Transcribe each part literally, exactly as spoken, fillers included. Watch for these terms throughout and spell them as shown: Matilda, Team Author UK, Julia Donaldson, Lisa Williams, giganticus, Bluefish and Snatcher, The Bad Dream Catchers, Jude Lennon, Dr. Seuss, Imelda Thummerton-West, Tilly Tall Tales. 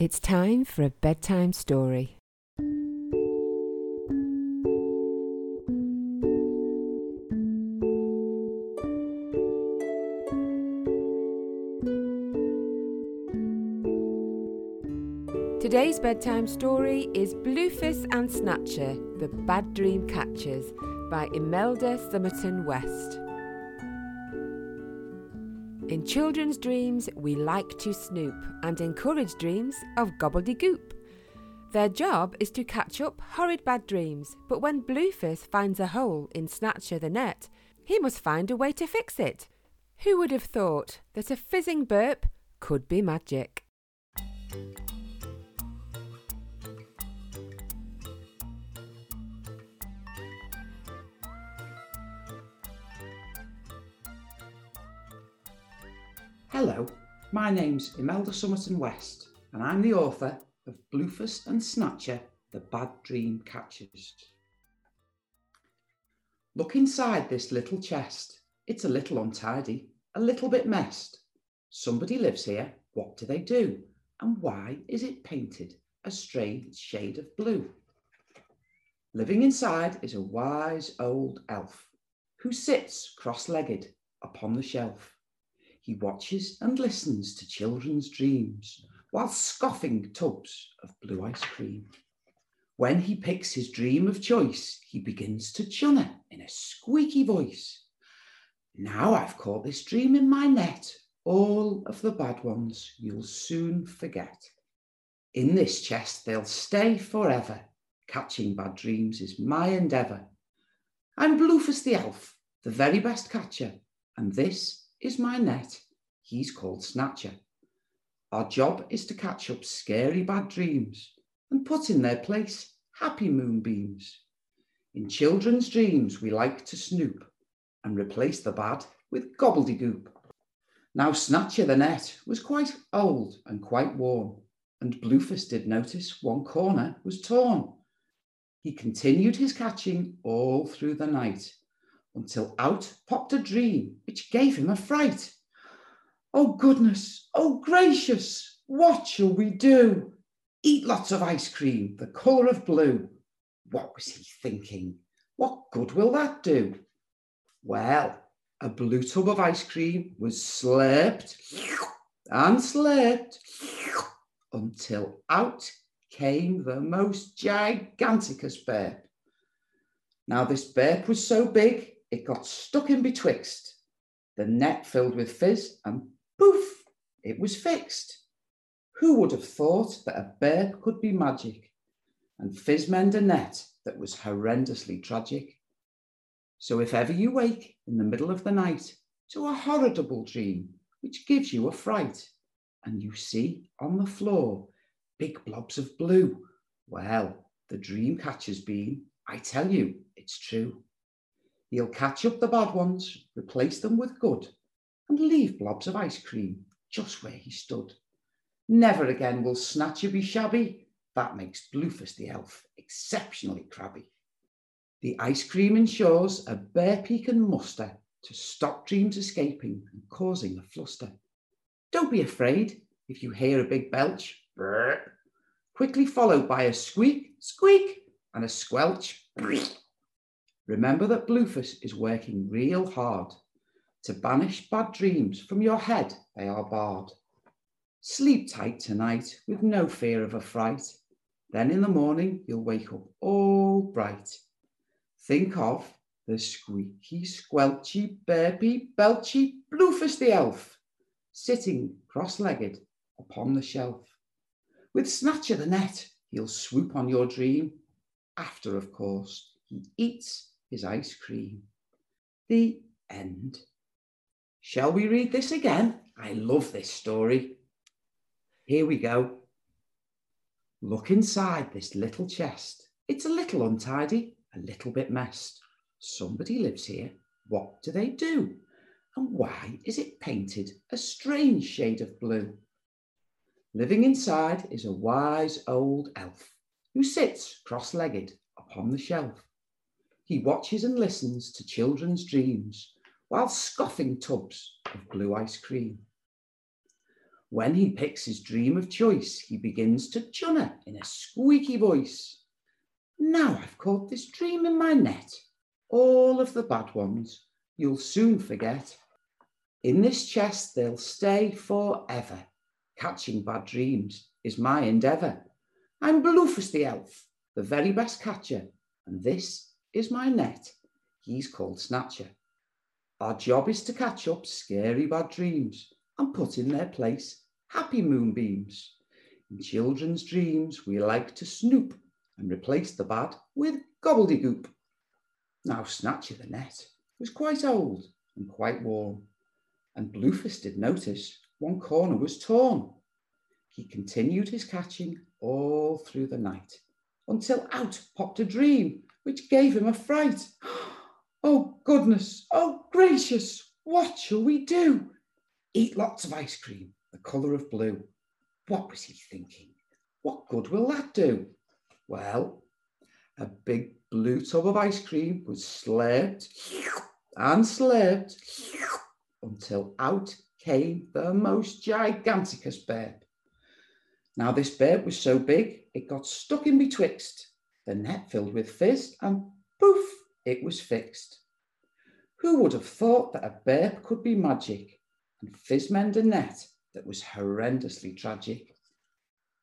It's time for a bedtime story. Today's bedtime story is Bluefish and Snatcher, The Bad Dream Catchers by Imelda Thummerton-West. In children's dreams, we like to snoop and encourage dreams of gobbledygook. Their job is to catch up horrid bad dreams, but when Bluefish finds a hole in Snatcher the Net, he must find a way to fix it. Who would have thought that a fizzing burp could be magic? Hello, my name's Imelda Thummerton-West and I'm the author of Bluefish and Snatcher, The Bad Dream Catchers. Look inside this little chest. It's a little untidy, a little bit messed. Somebody lives here. What do they do? And why is it painted a strange shade of blue? Living inside is a wise old elf who sits cross-legged upon the shelf. He watches and listens to children's dreams while scoffing tubs of blue ice cream. When he picks his dream of choice, he begins to chunner in a squeaky voice. Now I've caught this dream in my net. All of the bad ones you'll soon forget. In this chest they'll stay forever. Catching bad dreams is my endeavour. I'm Bluefish the elf, the very best catcher, and this is my net. He's called Snatcher. Our job is to catch up scary bad dreams and put in their place happy moonbeams. In children's dreams, we like to snoop and replace the bad with gobbledygook. Now Snatcher the Net was quite old and quite worn, and Bluefish did notice one corner was torn. He continued his catching all through the night, until out popped a dream which gave him a fright. Oh goodness, oh gracious, what shall we do? Eat lots of ice cream, the colour of blue. What was he thinking? What good will that do? Well, a blue tub of ice cream was slurped and slurped until out came the most giganticus burp. Now this burp was so big, it got stuck in betwixt. The net filled with fizz and poof, it was fixed. Who would have thought that a burp could be magic and fizz mend a net that was horrendously tragic? So if ever you wake in the middle of the night to a horrible dream which gives you a fright and you see on the floor big blobs of blue, well, the dream catcher's been, I tell you, it's true. He'll catch up the bad ones, replace them with good, and leave blobs of ice cream just where he stood. Never again will Snatcher be shabby. That makes Bluefish the elf exceptionally crabby. The ice cream ensures a burp he can muster to stop dreams escaping and causing a fluster. Don't be afraid if you hear a big belch, brrr, quickly followed by a squeak, squeak, and a squelch. Remember that Bluefish is working real hard to banish bad dreams from your head. They are barred. Sleep tight tonight with no fear of a fright. Then in the morning you'll wake up all bright. Think of the squeaky, squelchy, burpy, belchy Bluefish the elf sitting cross-legged upon the shelf. With Snatcher the net, he'll swoop on your dream. After, of course, he eats his ice cream. The end. Shall we read this again? I love this story. Here we go. Look inside this little chest. It's a little untidy, a little bit messed. Somebody lives here. What do they do? And why is it painted a strange shade of blue? Living inside is a wise old elf who sits cross-legged upon the shelf. He watches and listens to children's dreams while scoffing tubs of blue ice cream. When he picks his dream of choice, he begins to chunner in a squeaky voice. Now I've caught this dream in my net, all of the bad ones you'll soon forget. In this chest they'll stay forever. Catching bad dreams is my endeavour. I'm Bluefish the elf, the very best catcher, and this is my net. He's called Snatcher. Our job is to catch up scary bad dreams and put in their place happy moonbeams. In children's dreams, we like to snoop and replace the bad with gobbledygook. Now Snatcher the net was quite old and quite warm, and Bluefish did notice one corner was torn. He continued his catching all through the night until out popped a dream which gave him a fright. Oh goodness, oh gracious, what shall we do? Eat lots of ice cream, the colour of blue. What was he thinking? What good will that do? Well, a big blue tub of ice cream was slurped and slurped until out came the most giganticus burp. Now this burp was so big, it got stuck in betwixt. The net filled with fizz and poof, it was fixed. Who would have thought that a burp could be magic and fizz mend a net that was horrendously tragic?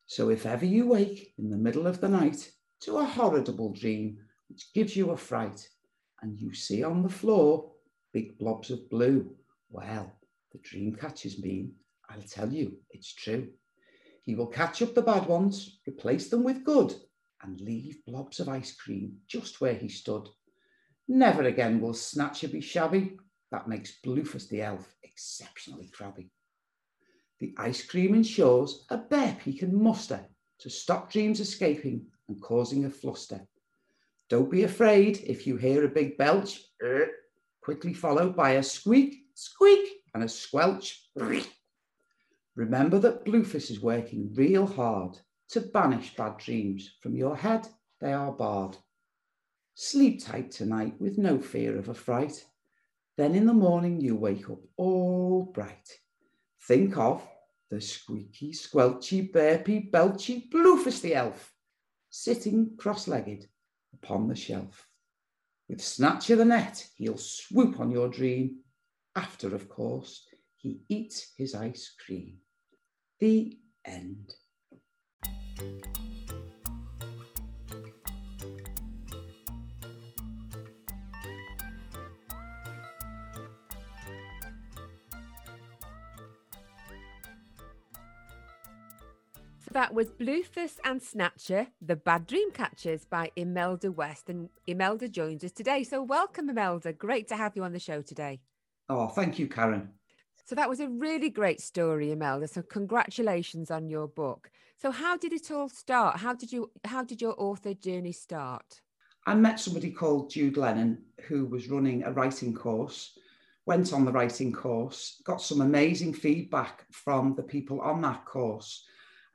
So if ever you wake in the middle of the night to a horrible dream which gives you a fright, and you see on the floor big blobs of blue, well, the dream catchers mean, I'll tell you, it's true. He will catch up the bad ones, replace them with good, and leave blobs of ice cream just where he stood. Never again will Snatcher be shabby. That makes Bluefish the elf exceptionally crabby. The ice cream ensures a burp he can muster to stop dreams escaping and causing a fluster. Don't be afraid if you hear a big belch, er, quickly followed by a squeak, squeak, and a squelch. Remember that Bluefish is working real hard to banish bad dreams from your head. They are barred. Sleep tight tonight with no fear of a fright. Then in the morning you wake up all bright. Think of the squeaky, squelchy, burpy, belchy Bluefish the elf sitting cross-legged upon the shelf. With Snatcher the net, he'll swoop on your dream. After, of course, he eats his ice cream. The end. That was Bluefish and Snatcher, The Bad Dream Catchers by Imelda West, and Imelda joins us today. So welcome, Imelda. Great to have you on the show today. Oh, thank you, Karen. So that was a really great story, Imelda. So congratulations on your book. So how did it all start? How did you? How did your author journey start? I met somebody called Jude Lennon who was running a writing course, went on the writing course, got some amazing feedback from the people on that course.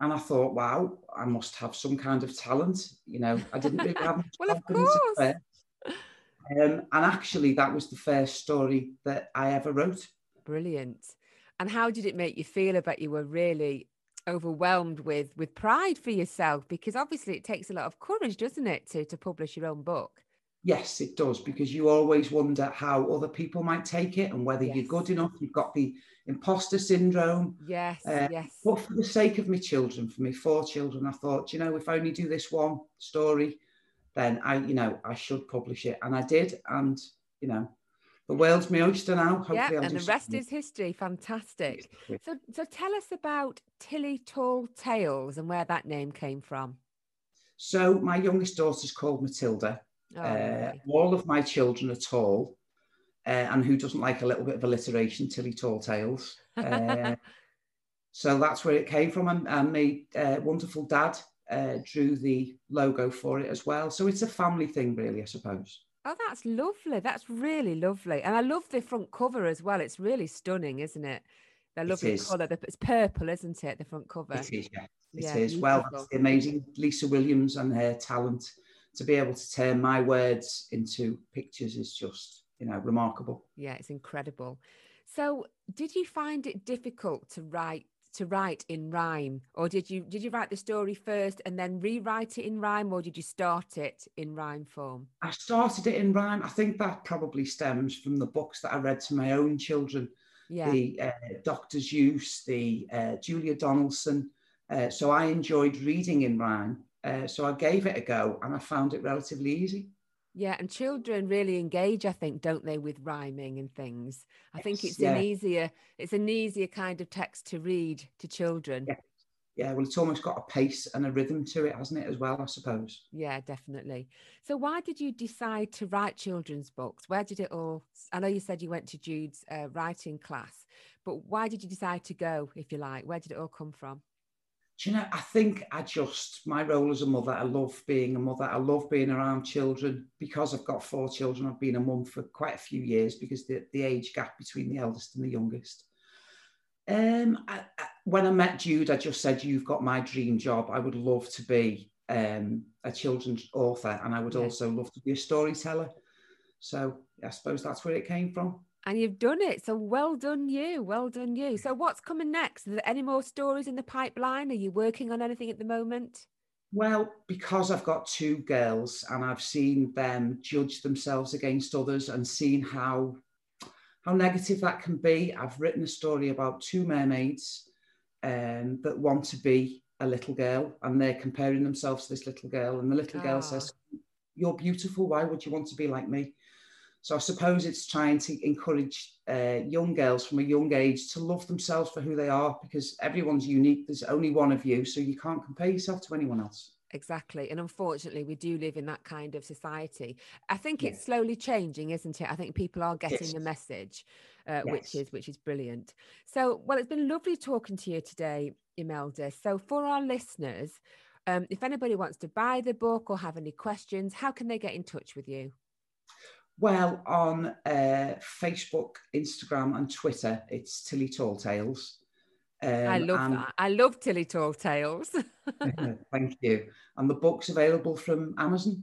And I thought, wow, I must have some kind of talent. You know, I didn't really have much well, confidence of course. At first. Um, and actually, that was the first story that I ever wrote. Brilliant. And how did it make you feel? I bet you were really overwhelmed with, with pride for yourself, because obviously it takes a lot of courage, doesn't it, to, to publish your own book? Yes, it does, because you always wonder how other people might take it and whether yes. you're good enough. You've got the imposter syndrome. Yes, uh, yes. But for the sake of my children, for my four children, I thought, you know, if I only do this one story, then I, you know, I should publish it. And I did. And, you know, the world's my oyster now. Hopefully yeah, I'll and the rest something. Is history. Fantastic. History. So, so tell us about Tilly Tall Tales and where that name came from. So my youngest daughter's called Matilda. Oh, uh, all of my children are tall, uh, and who doesn't like a little bit of alliteration? Tilly Tall Tales. Uh, so that's where it came from, and, and my uh, wonderful dad uh, drew the logo for it as well. So it's a family thing, really, I suppose. Oh, that's lovely. That's really lovely, and I love the front cover as well. It's really stunning, isn't it? The lovely colour. It's purple, isn't it? The front cover. It is. Yeah. It yeah, is. Beautiful. Well, that's the amazing Lisa Williams and her talent. To be able to turn my words into pictures is just, you know, remarkable. Yeah, it's incredible. So did you find it difficult to write to write in rhyme, or did you did you write the story first and then rewrite it in rhyme, or did you start it in rhyme form? I started it in rhyme. I think that probably stems from the books that I read to my own children. Yeah. The uh, Doctor Seuss, the uh, Julia Donaldson. Uh, so I enjoyed reading in rhyme. Uh, so I gave it a go and I found it relatively easy. Yeah, and children really engage, I think, don't they, with rhyming and things? I yes, think it's yeah. an easier, it's an easier kind of text to read to children. Yeah. yeah, well, it's almost got a pace and a rhythm to it, hasn't it, as well, I suppose. Yeah, definitely. So why did you decide to write children's books? Where did it all, I know you said you went to Jude's uh, writing class, but why did you decide to go, if you like? Where did it all come from? Do you know, I think I just, my role as a mother, I love being a mother. I love being around children. Because I've got four children, I've been a mum for quite a few years because the, the age gap between the eldest and the youngest. Um, I, I, when I met Jude, I just said, you've got my dream job. I would love to be um, a children's author, and I would yeah. also love to be a storyteller. So I suppose that's where it came from. And you've done it. So well done you, well done you. So what's coming next? Are there any more stories in the pipeline? Are you working on anything at the moment? Well, because I've got two girls and I've seen them judge themselves against others and seen how, how negative that can be, I've written a story about two mermaids um, that want to be a little girl, and they're comparing themselves to this little girl. And the little oh. girl says, "You're beautiful. Why would you want to be like me?" So I suppose it's trying to encourage uh, young girls from a young age to love themselves for who they are, because everyone's unique. There's only one of you, so you can't compare yourself to anyone else. Exactly. And unfortunately, we do live in that kind of society. I think yeah. it's slowly changing, isn't it? I think people are getting yes. the message, uh, yes. which is which is brilliant. So, well, it's been lovely talking to you today, Imelda. So for our listeners, um, if anybody wants to buy the book or have any questions, how can they get in touch with you? Well, on uh, Facebook, Instagram and Twitter, it's Tilly Tall Tales. Um, I love and, that. I love Tilly Tall Tales. Thank you. And the book's available from Amazon.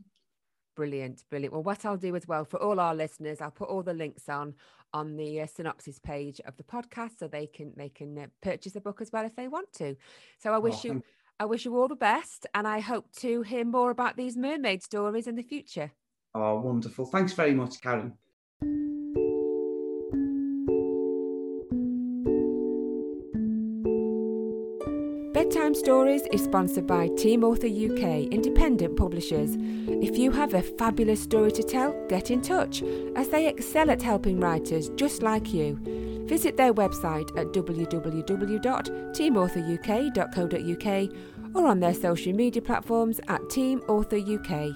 Brilliant, brilliant. Well, what I'll do as well for all our listeners, I'll put all the links on on the uh, synopsis page of the podcast, so they can they can uh, purchase the book as well if they want to. So I wish oh, you I wish you all the best, and I hope to hear more about these mermaid stories in the future. Oh, wonderful. Thanks very much, Karen. Bedtime Stories is sponsored by Team Author U K, independent publishers. If you have a fabulous story to tell, get in touch, as they excel at helping writers just like you. Visit their website at w w w dot team author u k dot co dot u k or on their social media platforms at Team Author U K.